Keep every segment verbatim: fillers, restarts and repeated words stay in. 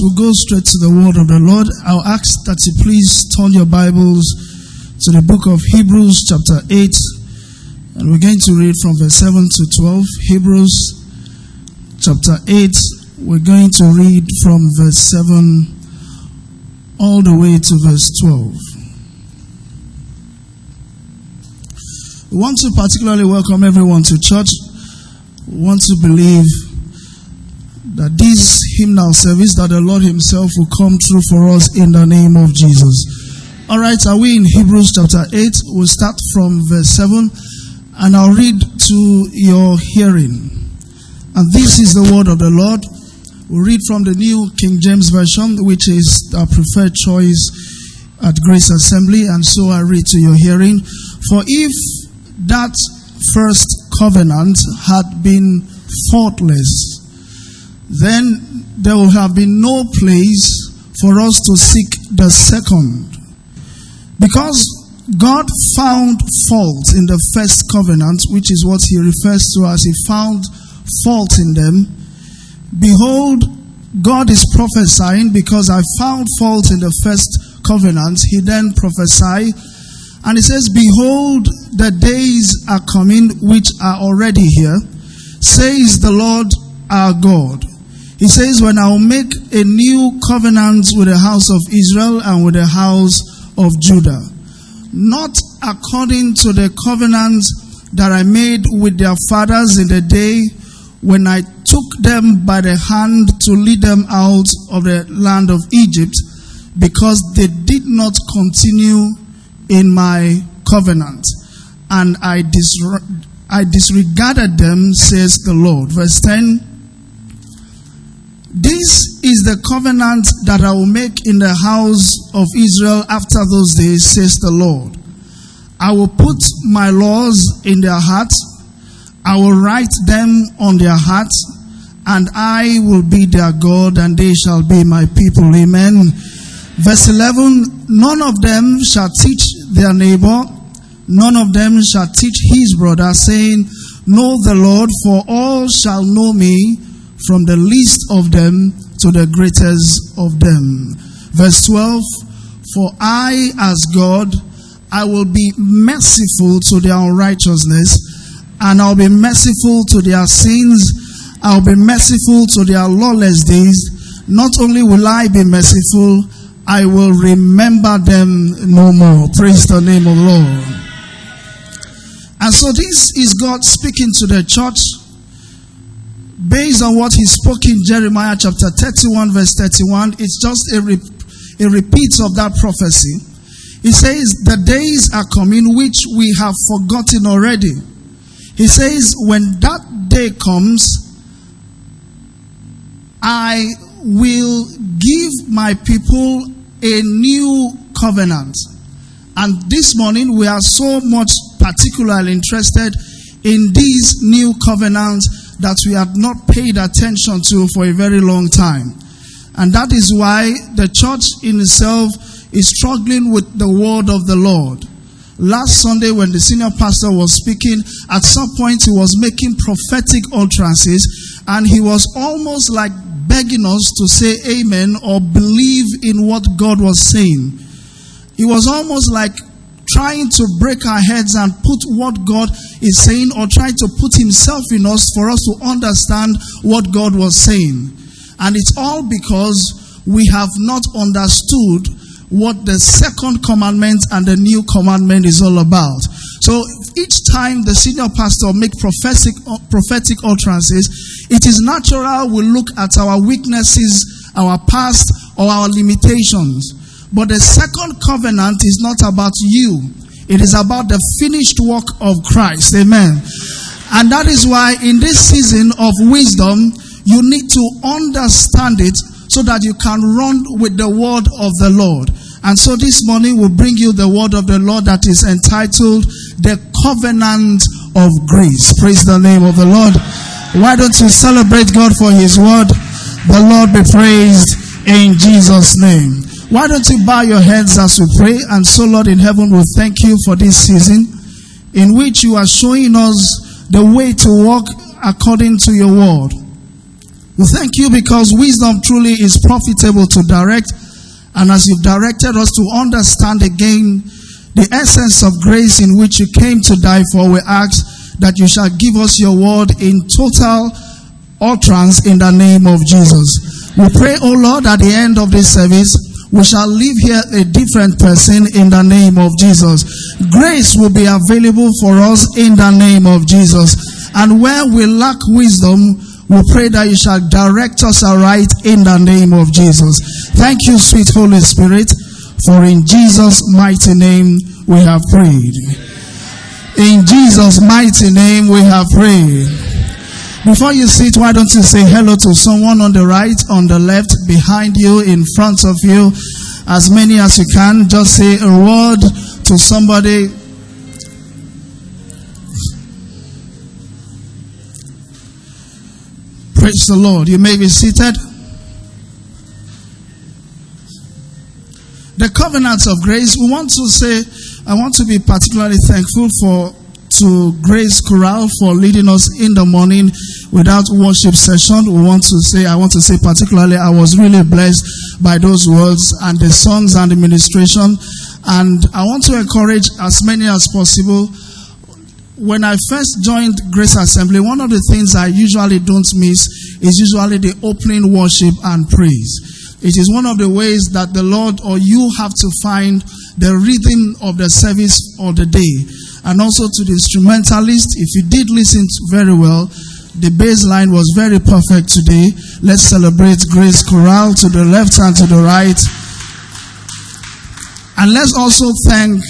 we'll go straight to the word of the Lord. I'll ask that you please turn your Bibles to the book of Hebrews chapter eight. And we're going to read from verse seven to twelve. Hebrews chapter eight. We're going to read from verse seven all the way to verse twelve. We want to particularly welcome everyone to church. We want to believe that this hymnal service, that the Lord himself will come through for us in the name of Jesus. All right, are we in Hebrews chapter eight? We'll start from verse seven, and I'll read to your hearing. And this is the word of the Lord. We'll read from the New King James Version, which is our preferred choice at Grace Assembly, and so I read to your hearing. For if that first covenant had been faultless, then there would have been no place for us to seek the second. Because God found fault in the first covenant, which is what he refers to as he found fault in them. Behold, God is prophesying, because I found fault in the first covenant. He then prophesied. And it says, behold, the days are coming, which are already here, says the Lord our God. He says, when I will make a new covenant with the house of Israel and with the house of Judah, not according to the covenant that I made with their fathers in the day when I took them by the hand to lead them out of the land of Egypt, because they did not continue in my covenant, and I, disre- I disregarded them, says the Lord. Verse ten, this is the covenant that I will make in the house of Israel after those days, says the Lord. I will put my laws in their hearts, I will write them on their hearts, and I will be their God, and they shall be my people. Amen. Verse eleven, none of them shall teach their neighbor, none of them shall teach his brother, saying, know the Lord, for all shall know me, from the least of them to the greatest of them. Verse twelve, for I, as God, I will be merciful to their unrighteousness, and I'll be merciful to their sins, I'll be merciful to their lawless deeds. Not only will I be merciful, I will remember them no more. Praise the name of the Lord. And so this is God speaking to the church based on what he spoke in Jeremiah chapter thirty-one verse thirty-one. It's just a, rep- a repeat of that prophecy. He says, the days are coming which we have forgotten already. He says, when that day comes, I will give my people a new covenant. And this morning we are so much particularly interested in this new covenant that we have not paid attention to for a very long time. And that is why the church in itself is struggling with the word of the Lord. Last Sunday, when the senior pastor was speaking, at some point he was making prophetic utterances, and he was almost like begging us to say amen or believe in what God was saying. It was almost like trying to break our heads and put what God is saying, or trying to put himself in us for us to understand what God was saying. And it's all because we have not understood what the second commandment and the new commandment is all about. So each time the senior pastor makes prophetic, prophetic utterances, it is natural we look at our weaknesses, our past, or our limitations. But the second covenant is not about you. It is about the finished work of Christ. Amen. And that is why in this season of wisdom, you need to understand it so that you can run with the word of the Lord. And so this morning we'll bring you the word of the Lord that is entitled, The Covenant of Grace. Praise the name of the Lord. Why don't you celebrate God for his word? The Lord be praised in Jesus' name. Why don't you bow your heads as we pray? And so Lord in heaven, we thank you for this season in which you are showing us the way to walk according to your word. We thank you because wisdom truly is profitable to direct. And as you've directed us to understand again the essence of grace in which you came to die for, we ask that you shall give us your word in total utterance in the name of Jesus. We pray, O Lord, at the end of this service, we shall leave here a different person in the name of Jesus. Grace will be available for us in the name of Jesus. And where we lack wisdom, we pray that you shall direct us aright in the name of Jesus. Thank you, sweet Holy Spirit, for in Jesus' mighty name we have prayed. In Jesus' mighty name we have prayed. Before you sit, why don't you say hello to someone on the right, on the left, behind you, in front of you, as many as you can. Just say a word to somebody. Praise the Lord. You may be seated. The covenants of grace. We want to say, I want to be particularly thankful for to Grace Chorale for leading us in the morning without worship session. We want to say, I want to say particularly, I was really blessed by those words and the songs and the ministration. And I want to encourage as many as possible. When I first joined Grace Assembly, one of the things I usually don't miss is usually the opening worship and praise. It is one of the ways that the Lord or you have to find the rhythm of the service or the day. And also to the instrumentalist, if you did listen very well, the bass line was very perfect today. Let's celebrate Grace Chorale to the left and to the right. And let's also thank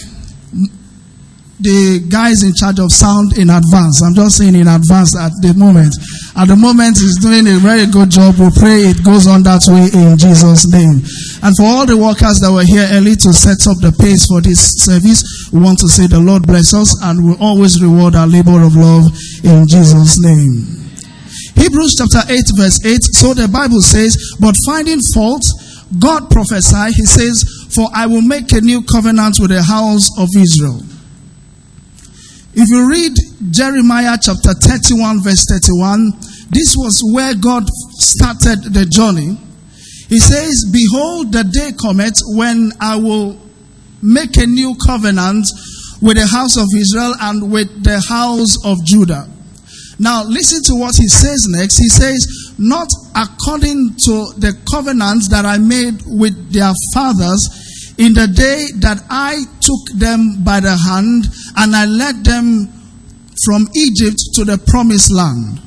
the guys in charge of sound in advance. I'm just saying in advance at the moment. At the moment, he's doing a very good job. We pray it goes on that way in Jesus' name. And for all the workers that were here early to set up the pace for this service, we want to say the Lord bless us and will always reward our labor of love in Jesus' name. Hebrews chapter eight verse eight. So the Bible says, but finding fault, God prophesied, he says, for I will make a new covenant with the house of Israel. If you read Jeremiah chapter thirty-one verse thirty-one, this was where God started the journey. He says, behold, the day cometh when I will make a new covenant with the house of Israel and with the house of Judah. Now listen to what he says next. He says, not according to the covenant that I made with their fathers in the day that I took them by the hand and I led them from Egypt to the promised land.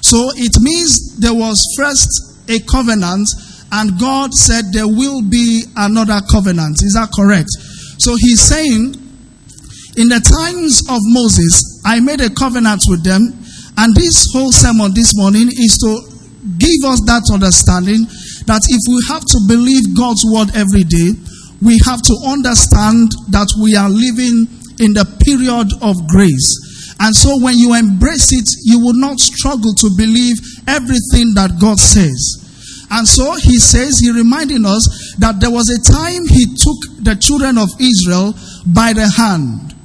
So it means there was first a covenant and God said there will be another covenant. Is that correct? So he's saying, in the times of Moses, I made a covenant with them, and this whole sermon this morning is to give us that understanding that if we have to believe God's word every day, we have to understand that we are living in the period of grace. And so when you embrace it, you will not struggle to believe everything that God says. And so he says, he reminding us that there was a time he took the children of Israel by the hand.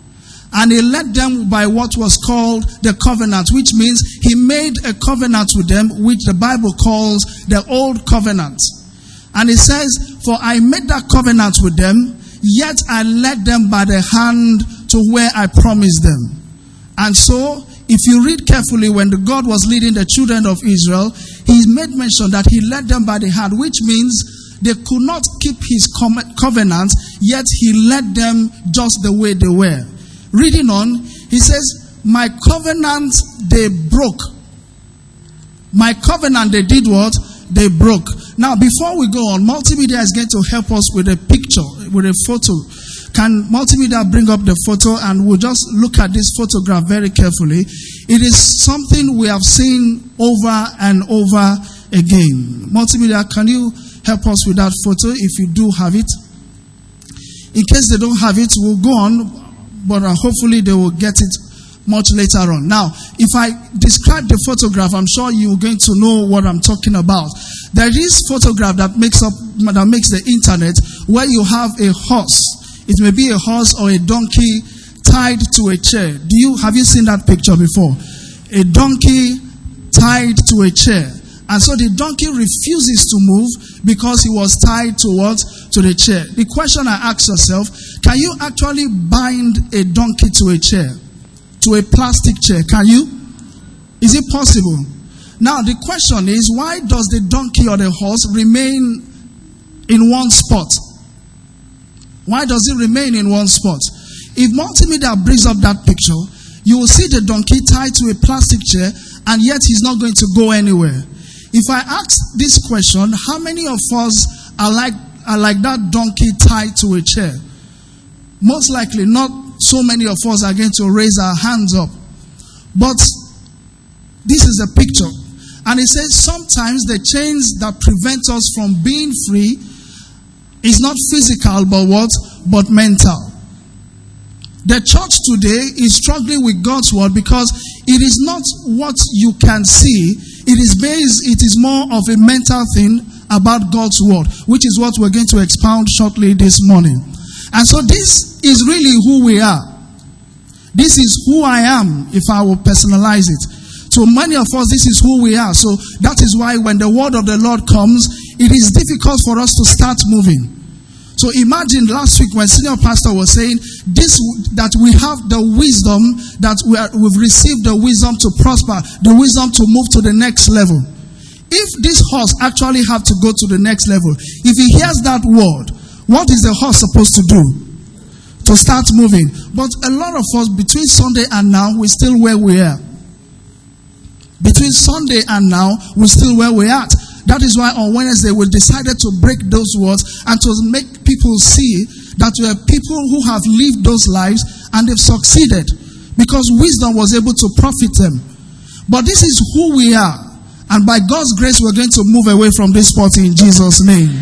And he led them by what was called the covenant, which means he made a covenant with them, which the Bible calls the old covenant. And it says, for I made that covenant with them, yet I led them by the hand to where I promised them. And so, if you read carefully, when God was leading the children of Israel, he made mention that he led them by the hand, which means they could not keep his covenant, yet he led them just the way they were. Reading on, he says, my covenant they broke. My covenant they did what? They broke. Now, before we go on, multimedia is going to help us with a picture, with a photo. Can multimedia bring up the photo? And we'll just look at this photograph very carefully. It is something we have seen over and over again. Multimedia, can you help us with that photo if you do have it? In case they don't have it, we'll go on, but hopefully they will get it much later on. Now, if I describe the photograph, I'm sure you're going to know what I'm talking about. There is photograph that makes up, that makes the internet, where you have a horse. It may be a horse or a donkey tied to a chair. Do you, have you seen that picture before? A donkey tied to a chair. And so the donkey refuses to move because he was tied to what? To the chair. The question I ask yourself, can you actually bind a donkey to a chair? To a plastic chair? Can you? Is it possible? Now the question is, why does the donkey or the horse remain in one spot? Why does it remain in one spot? If multimedia brings up that picture, you will see the donkey tied to a plastic chair, and yet he's not going to go anywhere. If I ask this question, how many of us are like, are like that donkey tied to a chair? Most likely not so many of us are going to raise our hands up. But this is a picture. And it says sometimes the chains that prevent us from being free is not physical, but what? But mental. The church today is struggling with God's word because it is not what you can see. It is based, it is more of a mental thing about God's word, which is what we're going to expound shortly this morning. And so this is really who we are. This is who I am, if I will personalize it. So many of us, this is who we are. So that is why when the word of the Lord comes, it is difficult for us to start moving. So imagine last week when senior pastor was saying this, that we have the wisdom, that we are, we've received the wisdom to prosper, the wisdom to move to the next level. If this horse actually have to go to the next level, if he hears that word, what is the horse supposed to do? To start moving. But a lot of us, between Sunday and now, we're still where we are. Between Sunday and now, we're still where we are. That is why on Wednesday we decided to break those words and to make people see that we are people who have lived those lives and they've succeeded because wisdom was able to profit them. But this is who we are, and by God's grace we're going to move away from this spot in Jesus' name.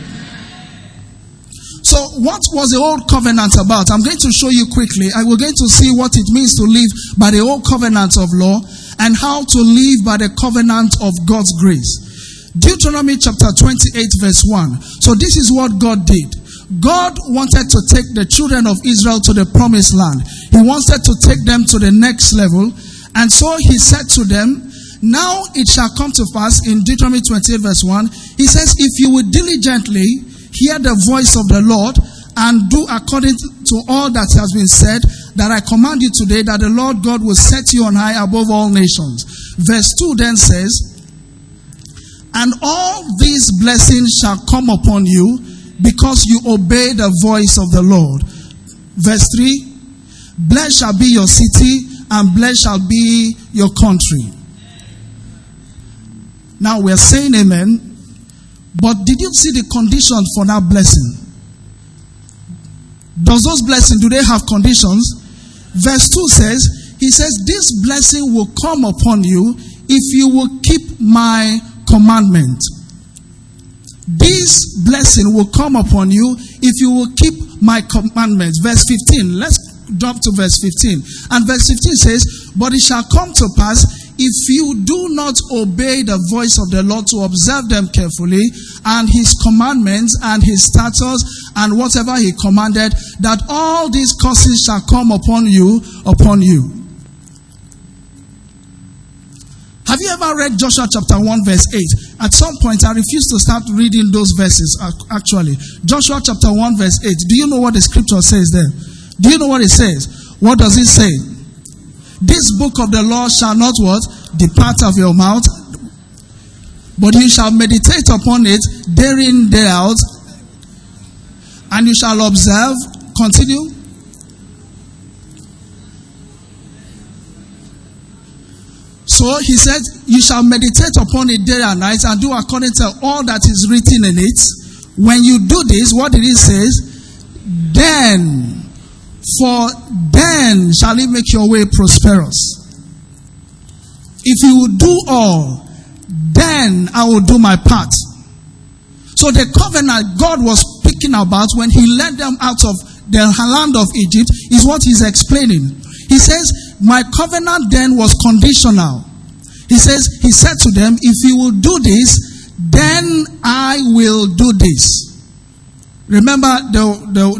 So what was the old covenant about? I'm going to show you quickly, and we're going to see what it means to live by the old covenant of law and how to live by the covenant of God's grace. Deuteronomy chapter twenty-eight verse one. So this is what God did. God wanted to take the children of Israel to the promised land. He wanted to take them to the next level. And so he said to them, now it shall come to pass in Deuteronomy twenty-eight verse one. He says, if you will diligently hear the voice of the Lord and do according to all that has been said, that I command you today, that the Lord God will set you on high above all nations. Verse two then says, and all these blessings shall come upon you because you obey the voice of the Lord. Verse three, blessed shall be your city and blessed shall be your country. Now we are saying amen, but did you see the conditions for that blessing? Does those blessings, do they have conditions? Verse two says, he says, this blessing will come upon you if you will keep my commandment. This blessing will come upon you if you will keep my commandments. Verse fifteen. Let's jump to verse fifteen. And verse fifteen says, but it shall come to pass if you do not obey the voice of the Lord to observe them carefully and his commandments and his statutes and whatever he commanded, that all these curses shall come upon you, upon you. Have you ever read Joshua chapter one verse eight? At some point, I refuse to start reading those verses, actually. Joshua chapter one verse eight. Do you know what the scripture says there? Do you know what it says? What does it say? This book of the law shall not what? Depart of your mouth, but you shall meditate upon it day in, day out, and you shall observe. Continue. So he said, you shall meditate upon it day and night and do according to all that is written in it. When you do this, what did he say? Then, for then shall it make your way prosperous. If you will do all, then I will do my part. So the covenant God was speaking about when he led them out of the land of Egypt is what he's explaining. He says, my covenant then was conditional. He says, he said to them, if you will do this, then I will do this. Remember the,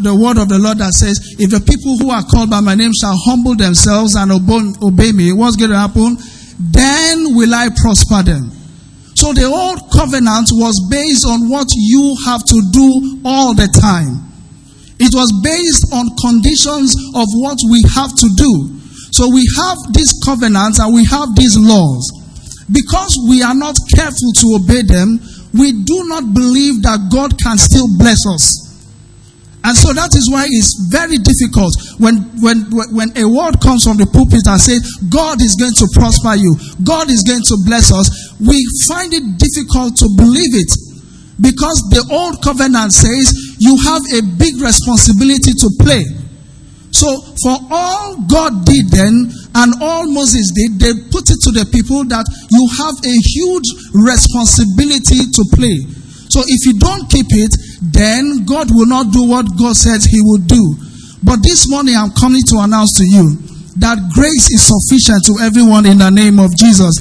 the, the word of the Lord that says, if the people who are called by my name shall humble themselves and obey, obey me, what's going to happen? Then will I prosper them. So the old covenant was based on what you have to do all the time. It was based on conditions of what we have to do. So we have these covenants and we have these laws. Because we are not careful to obey them, we do not believe that God can still bless us. And so that is why it's very difficult when, when, when a word comes from the pulpit and says, God is going to prosper you, God is going to bless us, we find it difficult to believe it. Because the old covenant says you have a big responsibility to play. So for all God did then and all Moses did, they put it to the people that you have a huge responsibility to play. So if you don't keep it, then God will not do what God said he would do. But this morning I'm coming to announce to you that grace is sufficient to everyone in the name of Jesus.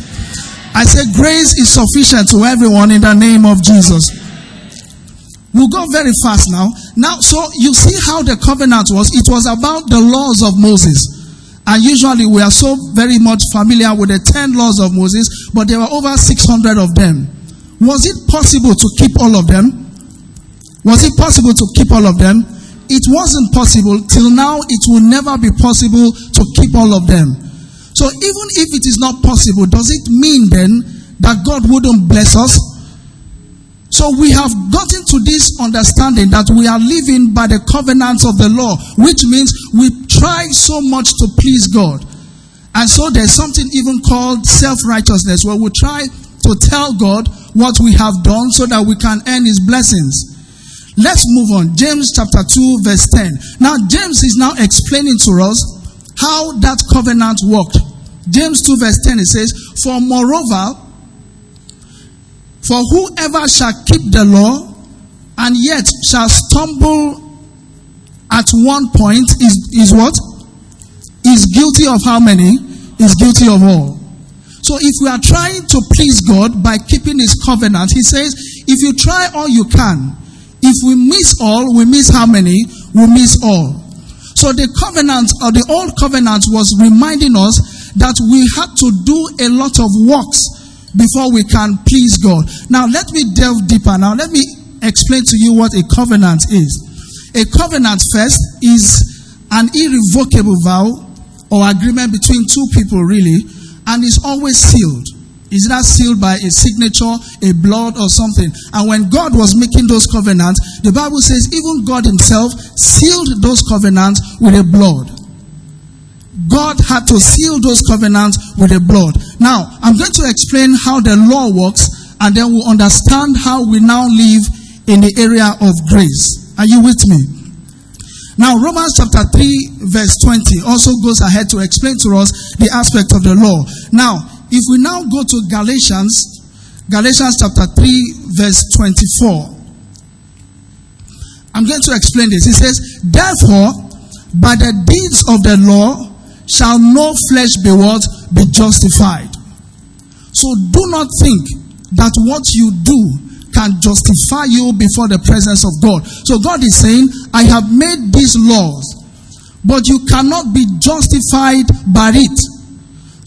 I say grace is sufficient to everyone in the name of Jesus. We'll go very fast now. Now, so you see how the covenant was. It was about the laws of Moses. And usually we are so very much familiar with the ten laws of Moses, but there were over six hundred of them. Was it possible to keep all of them? Was it possible to keep all of them? It wasn't possible. Till now, it will never be possible to keep all of them. So even if it is not possible, does it mean then that God wouldn't bless us? So we have gotten to this understanding that we are living by the covenants of the law, which means we try so much to please God. And so there's something even called self-righteousness, where we try to tell God what we have done so that we can earn his blessings. Let's move on. James chapter two verse ten. Now James is now explaining to us how that covenant worked. James two verse ten, it says, For moreover, for whoever shall keep the law and yet shall stumble at one point is, is what? Is guilty of how many? Is guilty of all. So if we are trying to please God by keeping his covenant, he says, if you try all you can, if we miss all, we miss how many? We miss all. So the covenant or the old covenant was reminding us that we had to do a lot of works before we can please God. Now let me delve deeper. Now let me explain to you what a covenant is. A covenant first is an irrevocable vow or agreement between two people really, and is always sealed. Is that sealed by a signature, a blood or something? And when God was making those covenants, the Bible says even God himself sealed those covenants with a blood. God had to seal those covenants with a blood. Now, I'm going to explain how the law works, and then we'll understand how we now live in the area of grace. Are you with me? Now, Romans chapter three verse twenty also goes ahead to explain to us the aspect of the law. Now, if we now go to Galatians, Galatians chapter three, verse twenty-four. I'm going to explain this. It says, Therefore, by the deeds of the law shall no flesh be what? Be justified. So do not think that what you do can justify you before the presence of God. So God is saying, I have made these laws, but you cannot be justified by it.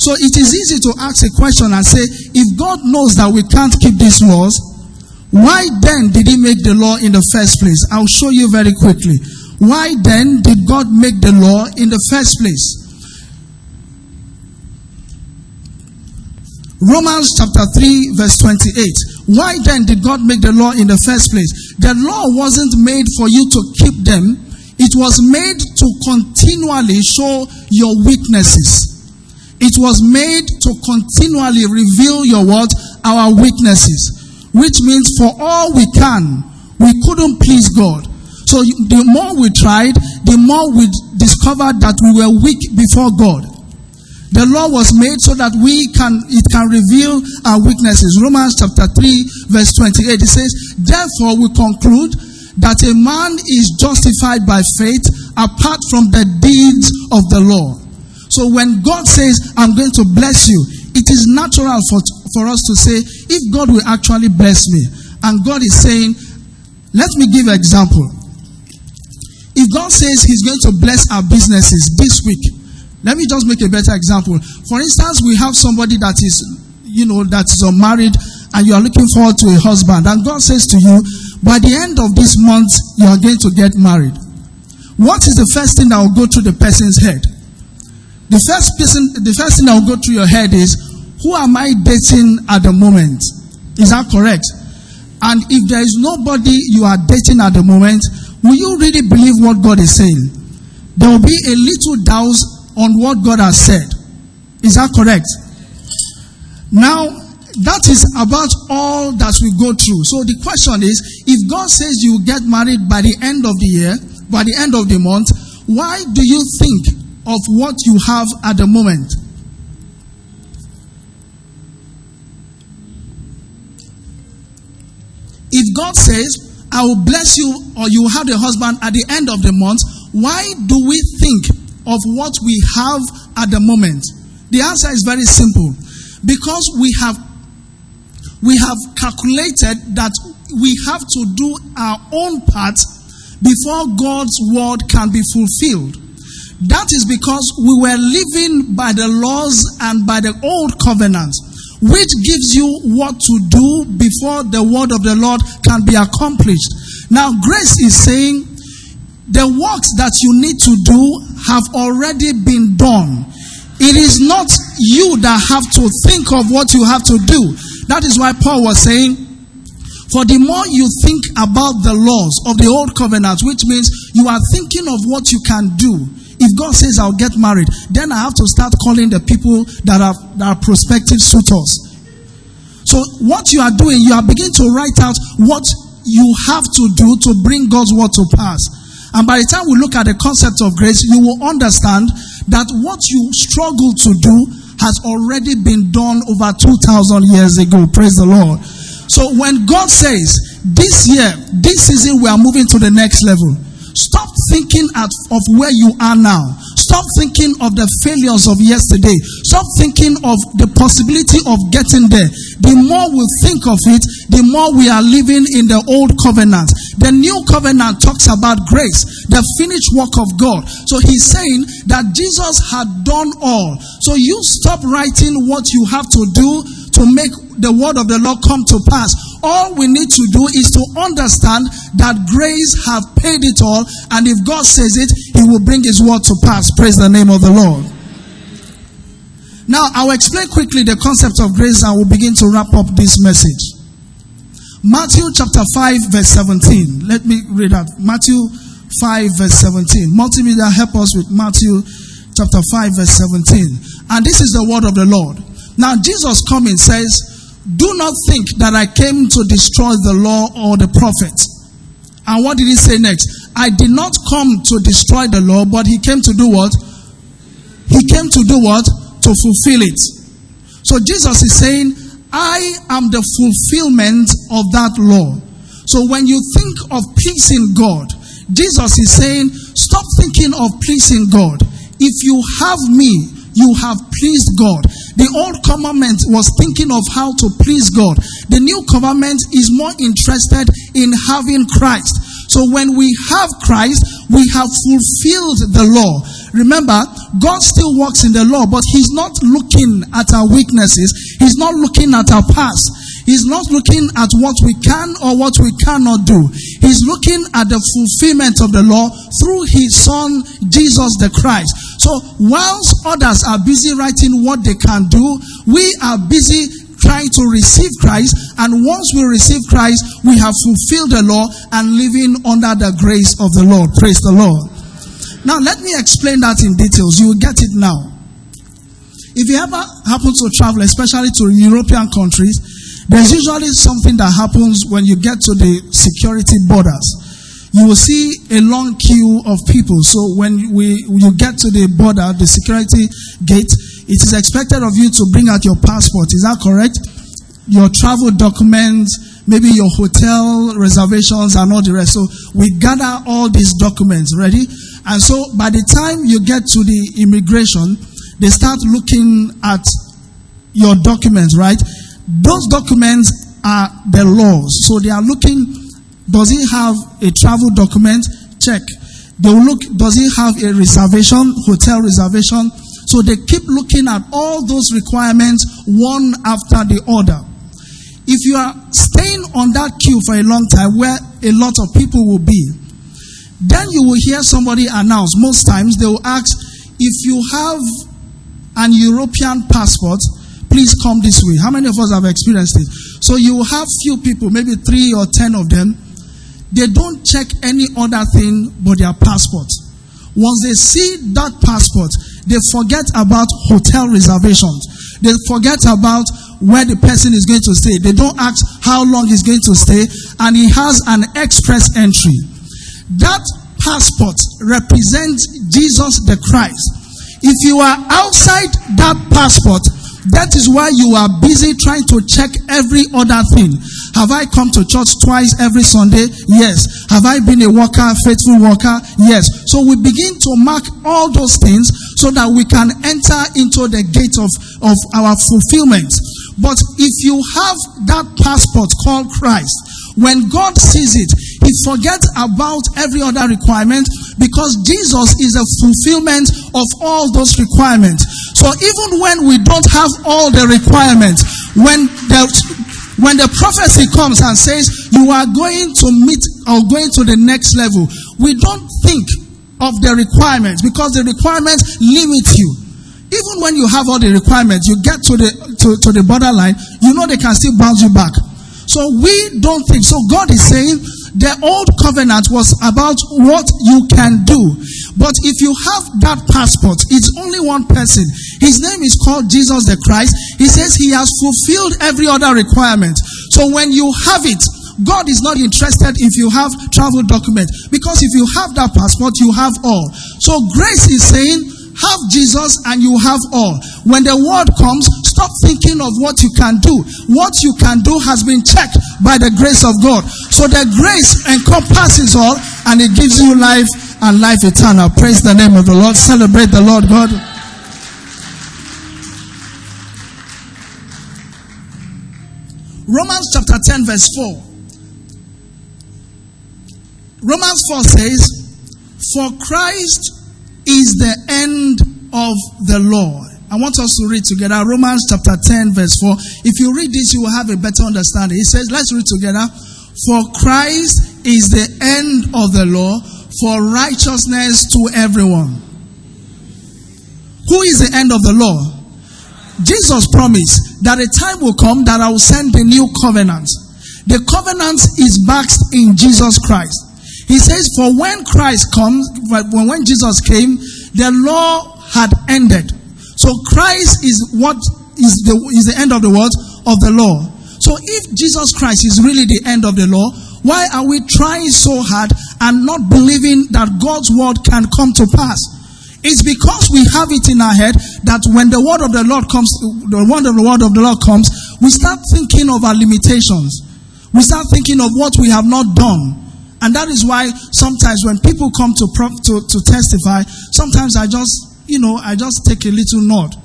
So it is easy to ask a question and say, if God knows that we can't keep these laws, why then did he make the law in the first place? I'll show you very quickly. Why then did God make the law in the first place? Romans chapter three verse twenty-eight. Why then did God make the law in the first place? The law wasn't made for you to keep them. It was made to continually show your weaknesses. It was made to continually reveal your what? Our weaknesses. Which means for all we can, we couldn't please God. So the more we tried, the more we discovered that we were weak before God. The law was made so that we can, it can reveal our weaknesses. Romans chapter three verse twenty-eight, it says, Therefore we conclude that a man is justified by faith apart from the deeds of the law. So when God says, I'm going to bless you, it is natural for, for us to say, if God will actually bless me. And God is saying, let me give an example. If God says he's going to bless our businesses this week, let me just make a better example. For instance, we have somebody that is, you know, that is unmarried and you are looking forward to a husband, and God says to you, by the end of this month, you are going to get married. What is the first thing that will go through the person's head? The first person, the first thing that will go through your head is, who am I dating at the moment? Is that correct? And if there is nobody you are dating at the moment, will you really believe what God is saying? There will be a little doubt on what God has said. Is that correct? Now, that is about all that we go through. So the question is, if God says you will get married by the end of the year, by the end of the month, why do you think of what you have at the moment? If God says, I will bless you, or you will have a husband at the end of the month, why do we think of what we have at the moment? The answer is very simple. Because we have we have calculated that we have to do our own part before God's word can be fulfilled. That is because we were living by the laws and by the old covenant, which gives you what to do before the word of the Lord can be accomplished. Now, grace is saying the works that you need to do have already been done. It is not you that have to think of what you have to do. That is why Paul was saying, for the more you think about the laws of the old covenant, which means you are thinking of what you can do. If God says I'll get married, then I have to start calling the people that are, that are prospective suitors. So what you are doing, you are beginning to write out what you have to do to bring God's word to pass. And by the time we look at the concept of grace, you will understand that what you struggle to do has already been done over two thousand years ago. Praise the Lord. So when God says, this year, this season, we are moving to the next level, stop thinking at, of where you are now. Stop thinking of the failures of yesterday. Stop thinking of the possibility of getting there. The more we think of it, the more we are living in the old covenant. The new covenant talks about grace, the finished work of God. So he's saying that Jesus had done all. So you stop writing what you have to do to make the word of the Lord come to pass. All we need to do is to understand that grace have paid it all, and if God says it, he will bring his word to pass. Praise the name of the Lord. Now, I'll explain quickly the concept of grace and we'll begin to wrap up this message. Matthew chapter five verse seventeen. Let me read that. Matthew five verse seventeen. Multimedia, help us with Matthew chapter five verse seventeen. And this is the word of the Lord. Now, Jesus coming says, do not think that I came to destroy the law or the prophets. And what did he say next? I did not come to destroy the law, but he came to do what? He came to do what? To fulfill it. So Jesus is saying, I am the fulfillment of that law. So when you think of pleasing God, Jesus is saying, stop thinking of pleasing God. If you have me, you have pleased God. The old covenant was thinking of how to please God. The new covenant is more interested in having Christ. So when we have Christ, we have fulfilled the law. Remember, God still works in the law, but he's not looking at our weaknesses. He's not looking at our past. He's not looking at what we can or what we cannot do. He's looking at the fulfillment of the law through his son, Jesus the Christ. So whilst others are busy writing what they can do, we are busy trying to receive Christ. And once we receive Christ, we have fulfilled the law and living under the grace of the Lord. Praise the Lord. Now, let me explain that in details. You will get it now. If you ever happen to travel, especially to European countries, there's usually something that happens when you get to the security borders. You will see a long queue of people. So when we you get to the border, the security gate, it is expected of you to bring out your passport. Is that correct? Your travel documents, maybe your hotel reservations and all the rest. So we gather all these documents ready. And so by the time you get to the immigration, they start looking at your documents, right? Those documents are the laws. So they are looking, does he have a travel document? Check. They will look, does he have a reservation, hotel reservation? So they keep looking at all those requirements one after the other. If you are staying on that queue for a long time where a lot of people will be, then you will hear somebody announce. Most times they will ask, if you have an European passport, please come this way. How many of us have experienced it? So you will have few people, maybe three or ten of them. They don't check any other thing but their passport. Once they see that passport, they forget about hotel reservations. They forget about where the person is going to stay. They don't ask how long he's going to stay, and he has an express entry. That passport represents Jesus the Christ. If you are outside that passport, that is why you are busy trying to check every other thing. Have I come to church twice every Sunday? Yes. Have I been a worker, faithful worker? Yes. So we begin to mark all those things so that we can enter into the gate of, of our fulfillment. But if you have that passport called Christ, when God sees it, he forgets about every other requirement, because Jesus is a fulfillment of all those requirements. So even when we don't have all the requirements, when the When the prophecy comes and says you are going to meet or going to the next level, we don't think of the requirements, because the requirements limit you. Even when you have all the requirements, you get to the to, to the borderline, you know they can still bounce you back. So we don't think. So God is saying the old covenant was about what you can do. But if you have that passport, it's only one person. His name is called Jesus the Christ. He says he has fulfilled every other requirement. So when you have it, God is not interested if you have travel document, because if you have that passport, you have all. So grace is saying, have Jesus and you have all. When the word comes, stop thinking of what you can do. What you can do has been checked by the grace of God. So the grace encompasses all, and it gives you life and life eternal. Praise the name of the Lord. Celebrate the Lord God. Romans chapter ten verse four. Romans four says, for Christ is the end of the law. I want us to read together Romans chapter ten verse four. If you read this, you will have a better understanding. It says, let's read together. For Christ is the end of the law for righteousness to everyone. Who is the end of the law? Jesus promised that a time will come that I will send the new covenant. The covenant is backed in Jesus Christ. He says, for when Christ comes, when Jesus came, the law had ended. So Christ is what is the is the end of the word of the law. So if Jesus Christ is really the end of the law, why are we trying so hard and not believing that God's word can come to pass? It's because we have it in our head that when the word of the Lord comes, the word of the word of the Lord comes, we start thinking of our limitations. We start thinking of what we have not done. And that is why sometimes when people come to, to to testify, sometimes I just, you know, I just take a little nod.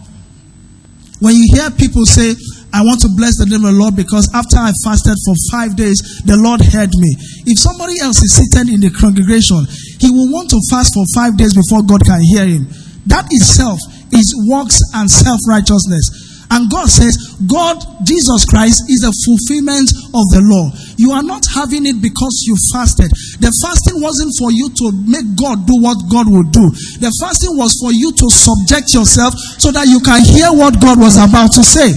When you hear people say, I want to bless the name of the Lord because after I fasted for five days, the Lord heard me. If somebody else is seated in the congregation, he will want to fast for five days before God can hear him. That itself is works and self-righteousness. And God says, God, Jesus Christ, is a fulfillment of the law. You are not having it because you fasted. The fasting wasn't for you to make God do what God would do. The fasting was for you to subject yourself so that you can hear what God was about to say.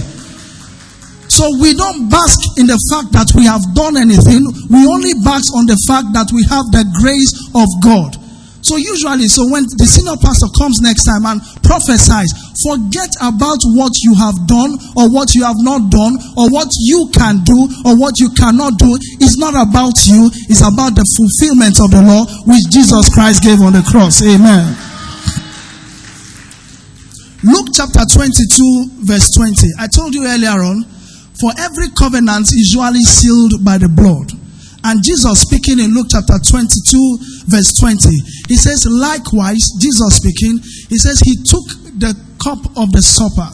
So we don't bask in the fact that we have done anything. We only bask on the fact that we have the grace of God. So usually, so when the senior pastor comes next time and prophesies, forget about what you have done or what you have not done or what you can do or what you cannot do. It's not about you. It's about the fulfillment of the law which Jesus Christ gave on the cross. Amen. Luke chapter twenty-two verse twenty. I told you earlier on, for every covenant is usually sealed by the blood. And Jesus speaking in Luke chapter twenty-two verse twenty. He says, likewise, Jesus speaking, he says, he took the cup of the supper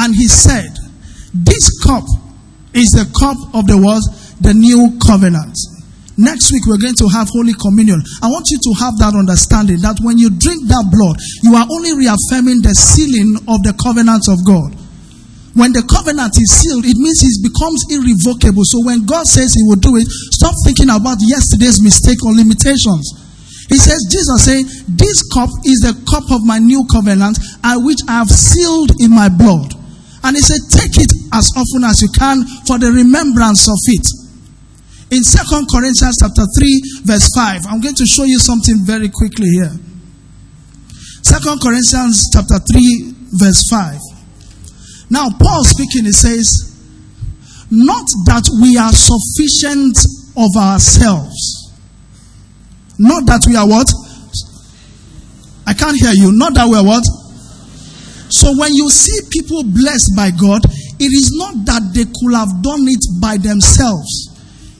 and he said, this cup is the cup of the word, the new covenant. Next week we're going to have Holy Communion. I want you to have that understanding that when you drink that blood, you are only reaffirming the sealing of the covenant of God. When the covenant is sealed, it means it becomes irrevocable. So when God says he will do it, stop thinking about yesterday's mistake or limitations. He says, Jesus said, this cup is the cup of my new covenant, which I have sealed in my blood. And he said, take it as often as you can for the remembrance of it. In Second Corinthians chapter three, verse five, I'm going to show you something very quickly here. Second Corinthians chapter three, verse five. Now, Paul speaking, he says, not that we are sufficient of ourselves. Not that we are what? I can't hear you. Not that we are what? So when you see people blessed by God, it is not that they could have done it by themselves.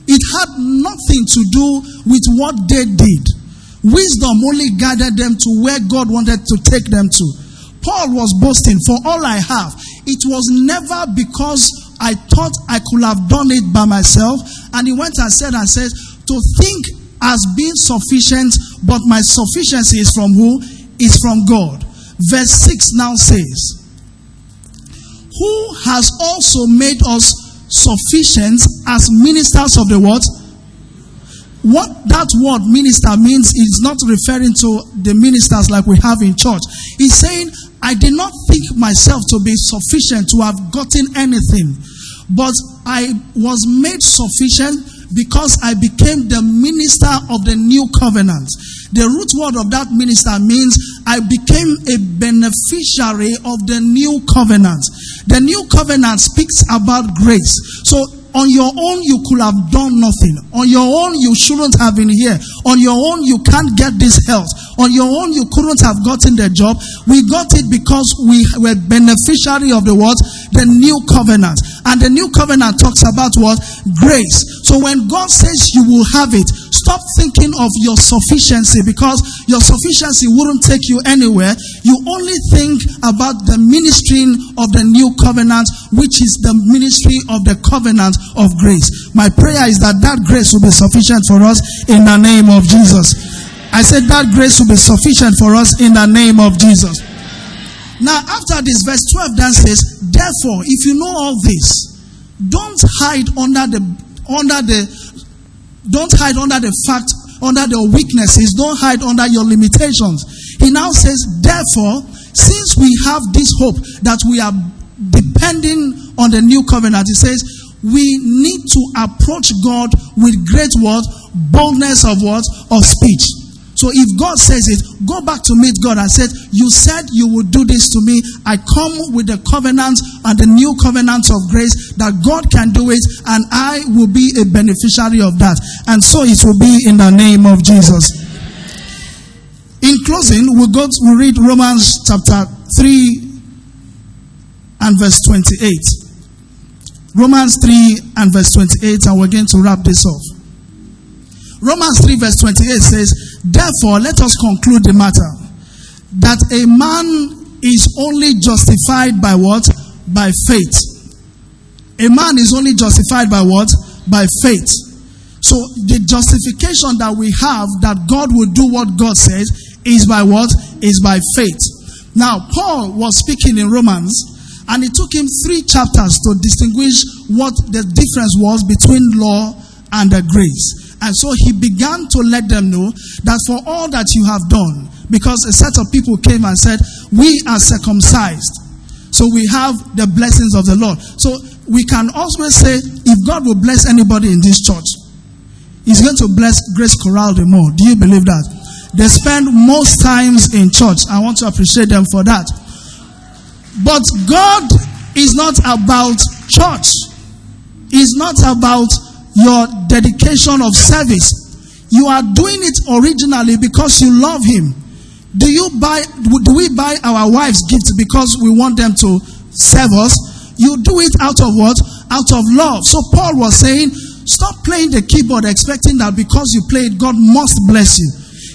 It had nothing to do with what they did. Wisdom only guided them to where God wanted to take them to. Paul was boasting, for all I have. It was never because I thought I could have done it by myself. And he went and said and says, to think as being sufficient, but my sufficiency is from who? It's from God. Verse six now says, who has also made us sufficient as ministers of the what? What that word minister means is not referring to the ministers like we have in church. He's saying, I did not think myself to be sufficient to have gotten anything, but I was made sufficient because I became the minister of the new covenant. The root word of that minister means I became a beneficiary of the new covenant. The new covenant speaks about grace. So on your own, you could have done nothing. On your own, you shouldn't have been here. On your own, you can't get this health. On your own, you couldn't have gotten the job. We got it because we were beneficiary of the what? The new covenant. And the new covenant talks about what? Grace. So when God says you will have it, stop thinking of your sufficiency, because your sufficiency wouldn't take you anywhere. You only think about the ministering of the new covenant, which is the ministry of the covenant of grace. My prayer is that that grace will be sufficient for us in the name of Jesus. I said that grace will be sufficient for us in the name of Jesus. Now, after this, verse twelve then says, therefore, if you know all this, don't hide under the under the Don't hide under the fact, under your weaknesses. Don't hide under your limitations. He now says, therefore, since we have this hope that we are depending on the new covenant, he says, we need to approach God with great words, boldness of words, of speech. So if God says it, go back to meet God and say, you said you would do this to me. I come with the covenant and the new covenant of grace that God can do it, and I will be a beneficiary of that. And so it will be in the name of Jesus. In closing, we go to, we read Romans chapter three and verse twenty-eight. Romans three and verse twenty-eight, and we're going to wrap this up. Romans three verse twenty-eight says, therefore, let us conclude the matter, that a man is only justified by what? By faith. A man is only justified by what? By faith. So the justification that we have, that God will do what God says, is by what? Is by faith. Now, Paul was speaking in Romans, and it took him three chapters to distinguish what the difference was between law and the grace. And so he began to let them know that for all that you have done, because a set of people came and said, we are circumcised, so we have the blessings of the Lord. So we can always say, if God will bless anybody in this church, he's going to bless Grace Chorale the more. Do you believe that? They spend most times in church. I want to appreciate them for that. But God is not about church. It's not about your dedication of service. You are doing it originally because you love him. Do you buy? Do we buy our wives gifts because we want them to serve us? You do it out of what? Out of love. So Paul was saying, stop playing the keyboard expecting that because you play it, God must bless you.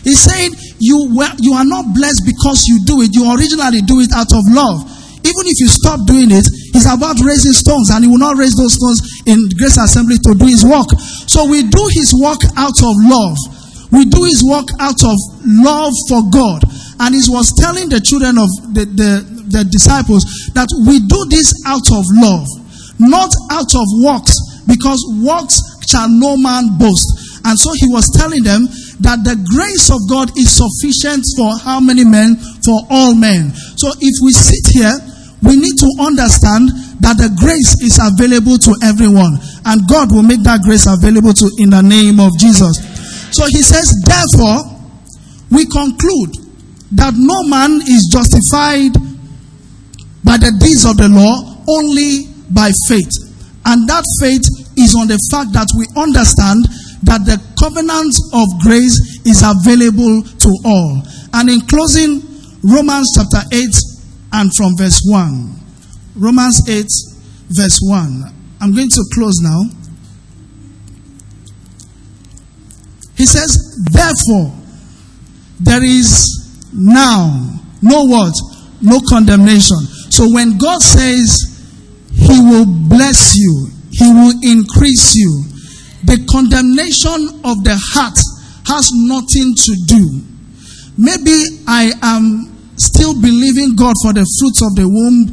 He's saying you were, you are not blessed because you do it. You originally do it out of love. Even if you stop doing it, it's about raising stones, and he will not raise those stones in Grace Assembly to do his work. So we do his work out of love. We do his work out of love for God. And he was telling the children of the, the the disciples that we do this out of love, not out of works, because works shall no man boast. And so he was telling them that the grace of God is sufficient for how many men? For all men. So if we sit here, we need to understand that the grace is available to everyone, and God will make that grace available to in the name of Jesus. So he says, therefore, we conclude that no man is justified by the deeds of the law, only by faith. And that faith is on the fact that we understand that the covenant of grace is available to all. And in closing, Romans chapter eight and from verse one. Romans eight verse one. I'm going to close now. He says, therefore, there is now no what? No condemnation. So when God says he will bless you, he will increase you, the condemnation of the heart has nothing to do. Maybe I am still believing God for the fruits of the womb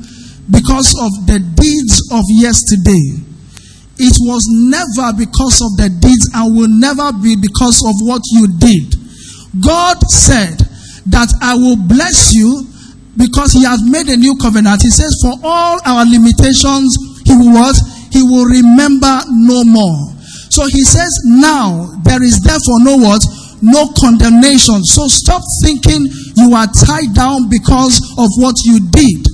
because of the deeds of yesterday. It was never because of the deeds and will never be because of what you did. God said that I will bless you because he has made a new covenant. He says, for all our limitations, he will what? He will remember no more. So he says, now there is therefore no what? No condemnation. So stop thinking you are tied down because of what you did.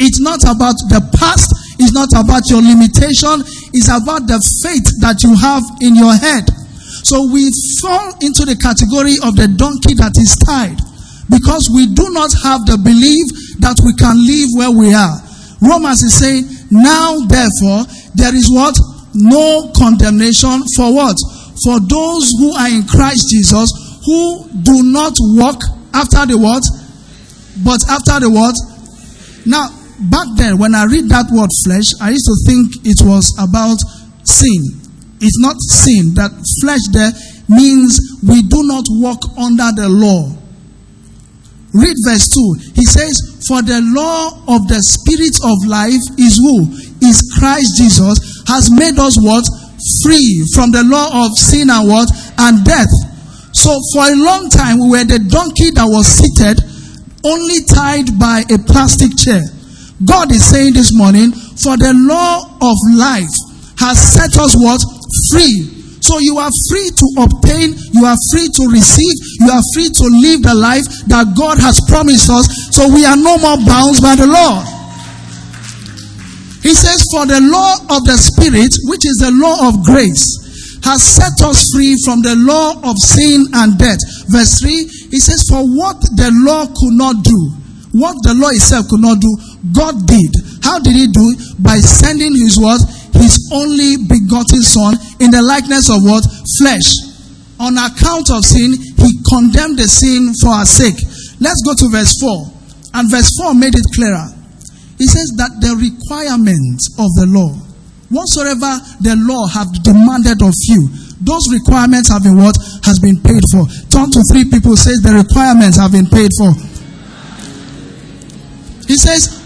It's not about the past. It's not about your limitation. It's about the faith that you have in your head. So we fall into the category of the donkey that is tied because we do not have the belief that we can live where we are. Romans is saying, now therefore, there is what? No condemnation for what? For those who are in Christ Jesus, who do not walk after the what? But after the what? Now, back then, when I read that word flesh, I used to think it was about sin. It's not sin. That flesh there means we do not walk under the law. Read verse two. He says, for the law of the spirit of life is who? Is Christ Jesus, has made us what? Free from the law of sin and what? And death. So for a long time we were the donkey that was seated, only tied by a plastic chair. God is saying this morning, for the law of life has set us what? Free. So you are free to obtain, you are free to receive, you are free to live the life that God has promised us. So we are no more bound by the law. He says, for the law of the Spirit, which is the law of grace, has set us free from the law of sin and death. Verse three, he says, for what the law could not do, what the law itself could not do, God did. How did he do it? By sending his word, his only begotten son, in the likeness of what? Flesh. On account of sin, he condemned the sin for our sake. Let's go to verse four. And verse four made it clearer. He says that the requirements of the law, whatsoever the law have demanded of you, those requirements have been what? Has been paid for. Turn to three people, says the requirements have been paid for. He says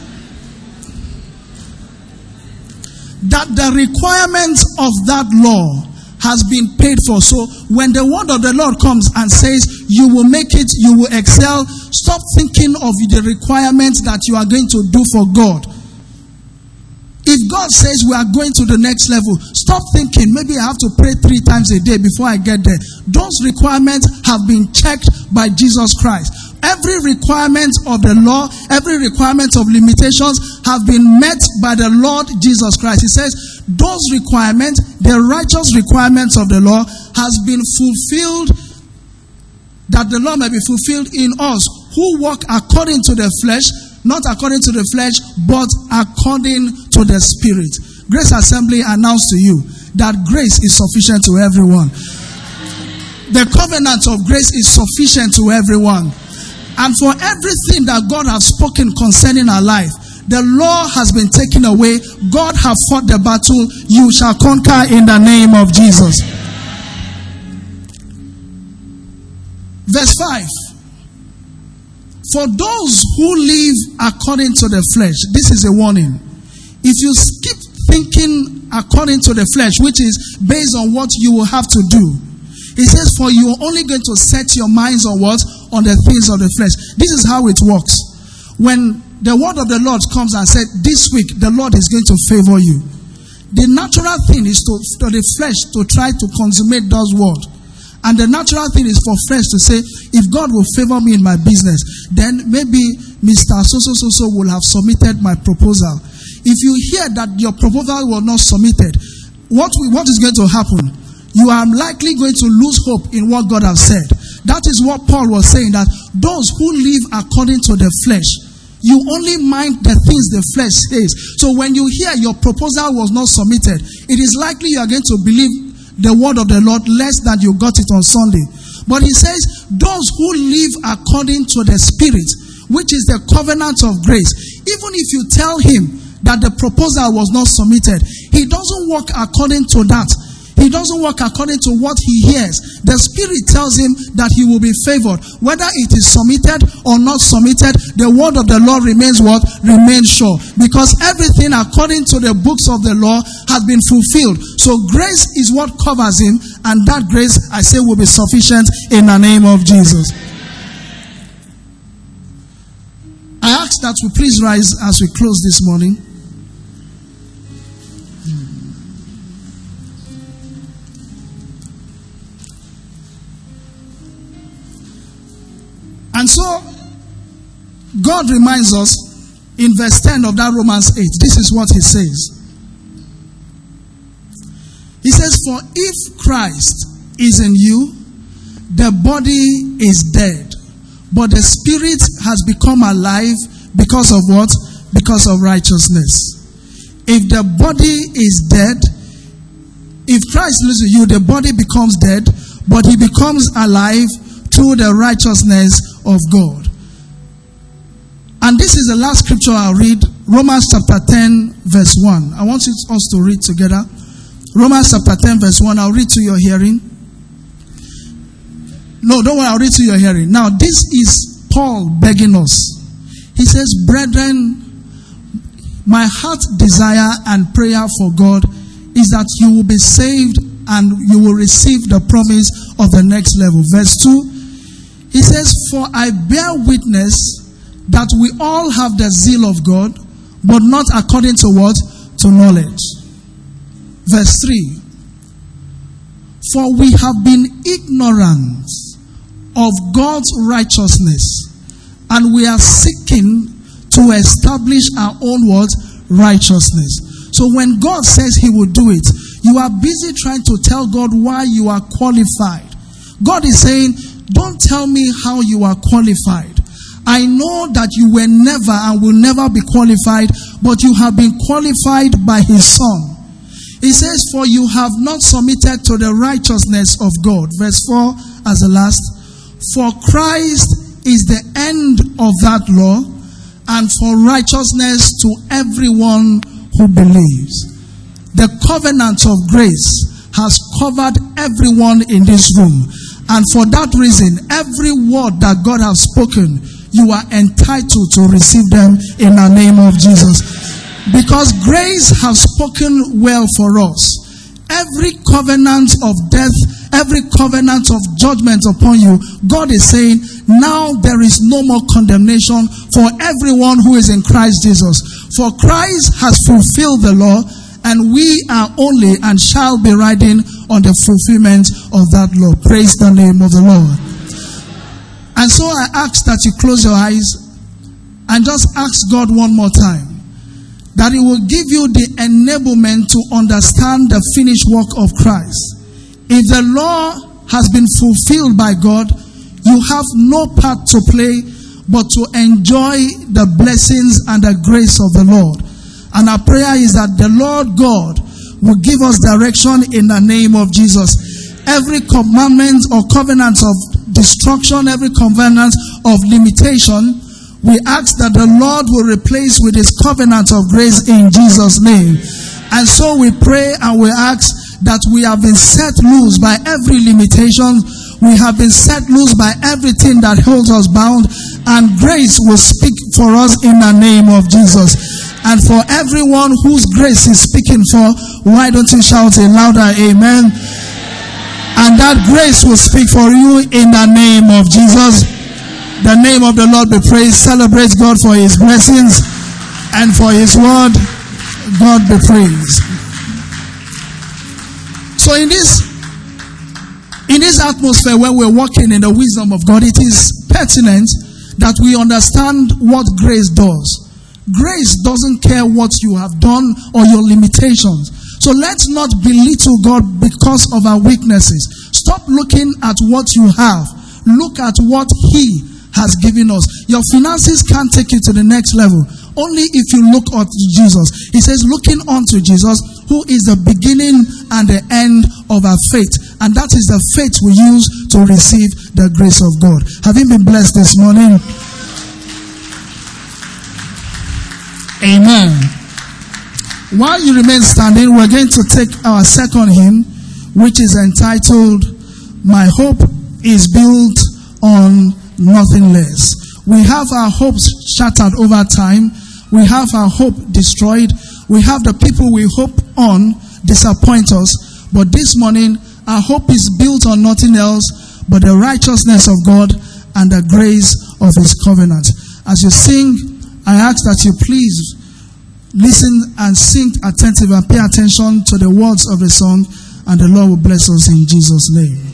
that the requirements of that law has been paid for. So when the word of the Lord comes and says, you will make it, you will excel, stop thinking of the requirements that you are going to do for God. If God says we are going to the next level, stop thinking, maybe I have to pray three times a day before I get there. Those requirements have been checked by Jesus Christ. Every requirement of the law, every requirement of limitations have been met by the Lord Jesus Christ. He says, those requirements, the righteous requirements of the law has been fulfilled, that the law may be fulfilled in us who walk according to the flesh, not according to the flesh, but according to the Spirit. Grace Assembly announced to you that grace is sufficient to everyone. The covenant of grace is sufficient to everyone. And for everything that God has spoken concerning our life, the law has been taken away. God has fought the battle. You shall conquer in the name of Jesus. Verse five. For those who live according to the flesh, this is a warning. If you keep thinking according to the flesh, which is based on what you will have to do, it says, for you are only going to set your minds on what? On the things of the flesh. This is how it works. When the word of the Lord comes and said, this week the Lord is going to favor you, the natural thing is to, for the flesh to try to consummate God's word. And the natural thing is for flesh to say, if God will favor me in my business, then maybe Mister So-so-so-so will have submitted my proposal. If you hear that your proposal was not submitted, what, what is going to happen? You are likely going to lose hope in what God has said. That is what Paul was saying, that those who live according to the flesh, you only mind the things the flesh says. So when you hear your proposal was not submitted, it is likely you are going to believe the word of the Lord less than you got it on Sunday. But he says, those who live according to the Spirit, which is the covenant of grace, even if you tell him that the proposal was not submitted, he doesn't work according to that. He doesn't work according to what he hears. The Spirit tells him that he will be favored. Whether it is submitted or not submitted, the word of the law remains what? Remains sure. Because everything according to the books of the law has been fulfilled. So grace is what covers him, and that grace, I say, will be sufficient in the name of Jesus. I ask that we please rise as we close this morning. And so, God reminds us in verse ten of that Romans eight. This is what he says. He says, for if Christ is in you, the body is dead, but the spirit has become alive because of what? Because of righteousness. If the body is dead, if Christ lives in you, the body becomes dead, but he becomes alive through the righteousness of God. And this is the last scripture I'll read, Romans chapter ten verse one. I want us to read together. Romans chapter ten verse one. I'll read to your hearing. No, don't worry, I'll read to your hearing. Now this is Paul begging us. He says, brethren, my heart desire and prayer for God is that you will be saved and you will receive the promise of the next level. Verse two. He says, for I bear witness that we all have the zeal of God, but not according to what? To knowledge. Verse three. For we have been ignorant of God's righteousness, and we are seeking to establish our own what? Righteousness. So when God says he will do it, you are busy trying to tell God why you are qualified. God is saying, don't tell me how you are qualified. I know that you were never and will never be qualified, but you have been qualified by his son. He says, for you have not submitted to the righteousness of God. Verse four as the last. For Christ is the end of that law, and for righteousness to everyone who believes. The covenant of grace has covered everyone in this room. And for that reason, every word that God has spoken, you are entitled to receive them in the name of Jesus. Because grace has spoken well for us. Every covenant of death, every covenant of judgment upon you, God is saying, now there is no more condemnation for everyone who is in Christ Jesus. For Christ has fulfilled the law, and we are only and shall be riding on the fulfillment of that law. Praise the name of the Lord. And so I ask that you close your eyes and just ask God one more time that he will give you the enablement to understand the finished work of Christ. If the law has been fulfilled by God, you have no part to play but to enjoy the blessings and the grace of the Lord. And our prayer is that the Lord God will give us direction in the name of Jesus. Every commandment or covenant of destruction, every covenant of limitation, we ask that the Lord will replace with his covenant of grace in Jesus' name. And so we pray and we ask that we have been set loose by every limitation. We have been set loose by everything that holds us bound, and grace will speak for us in the name of Jesus. And for everyone whose grace is speaking for, why don't you shout a louder amen? And that grace will speak for you in the name of Jesus. The name of the Lord be praised. Celebrate God for his blessings and for his word. God be praised. So in this in this atmosphere when we're walking in the wisdom of God, it is pertinent that we understand what grace does. Grace doesn't care what you have done or your limitations. So let's not belittle God because of our weaknesses. Stop looking at what you have. Look at what he has given us. Your finances can't take you to the next level. Only if you look unto Jesus. He says, looking unto Jesus, who is the beginning and the end of our faith. And that is the faith we use to receive the grace of God. Have you been blessed this morning? Amen. While you remain standing, we're going to take our second hymn, which is entitled, My Hope is Built on Nothing Less. We have our hopes shattered over time. We have our hope destroyed. We have the people we hope on disappoint us. But this morning, our hope is built on nothing else but the righteousness of God and the grace of his covenant. As you sing, I ask that you please listen and sing attentive and pay attention to the words of the song, and the Lord will bless us in Jesus' name.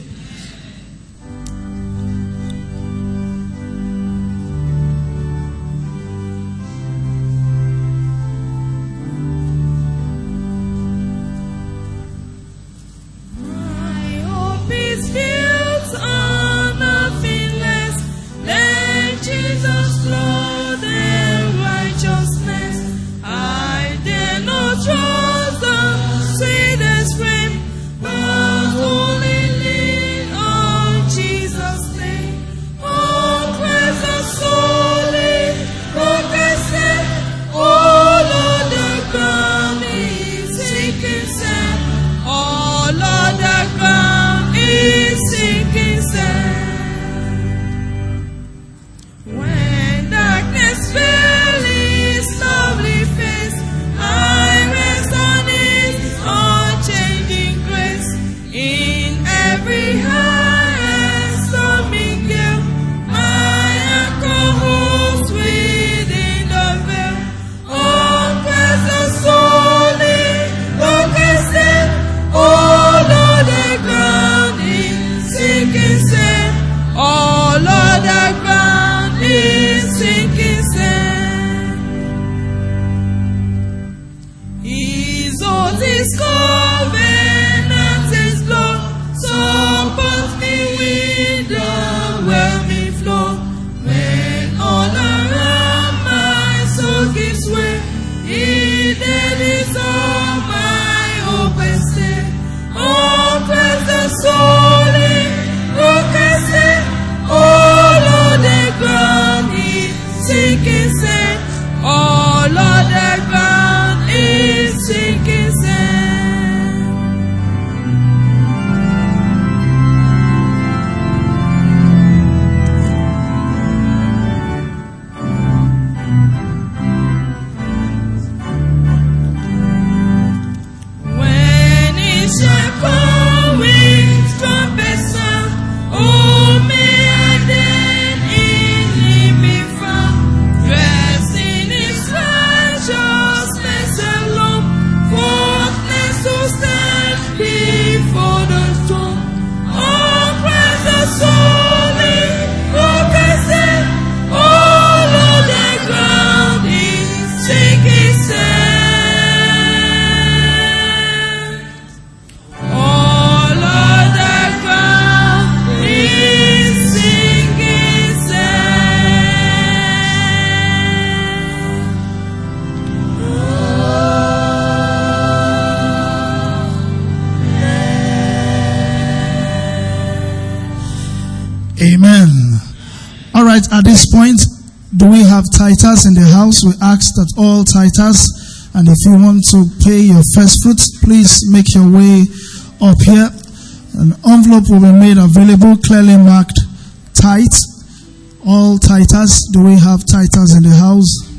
At this point, do we have titers in the house? We ask that all titers, and if you want to pay your first fruits, please make your way up here. An envelope will be made available, clearly marked tithe all tithers. Do we have tithers in the house?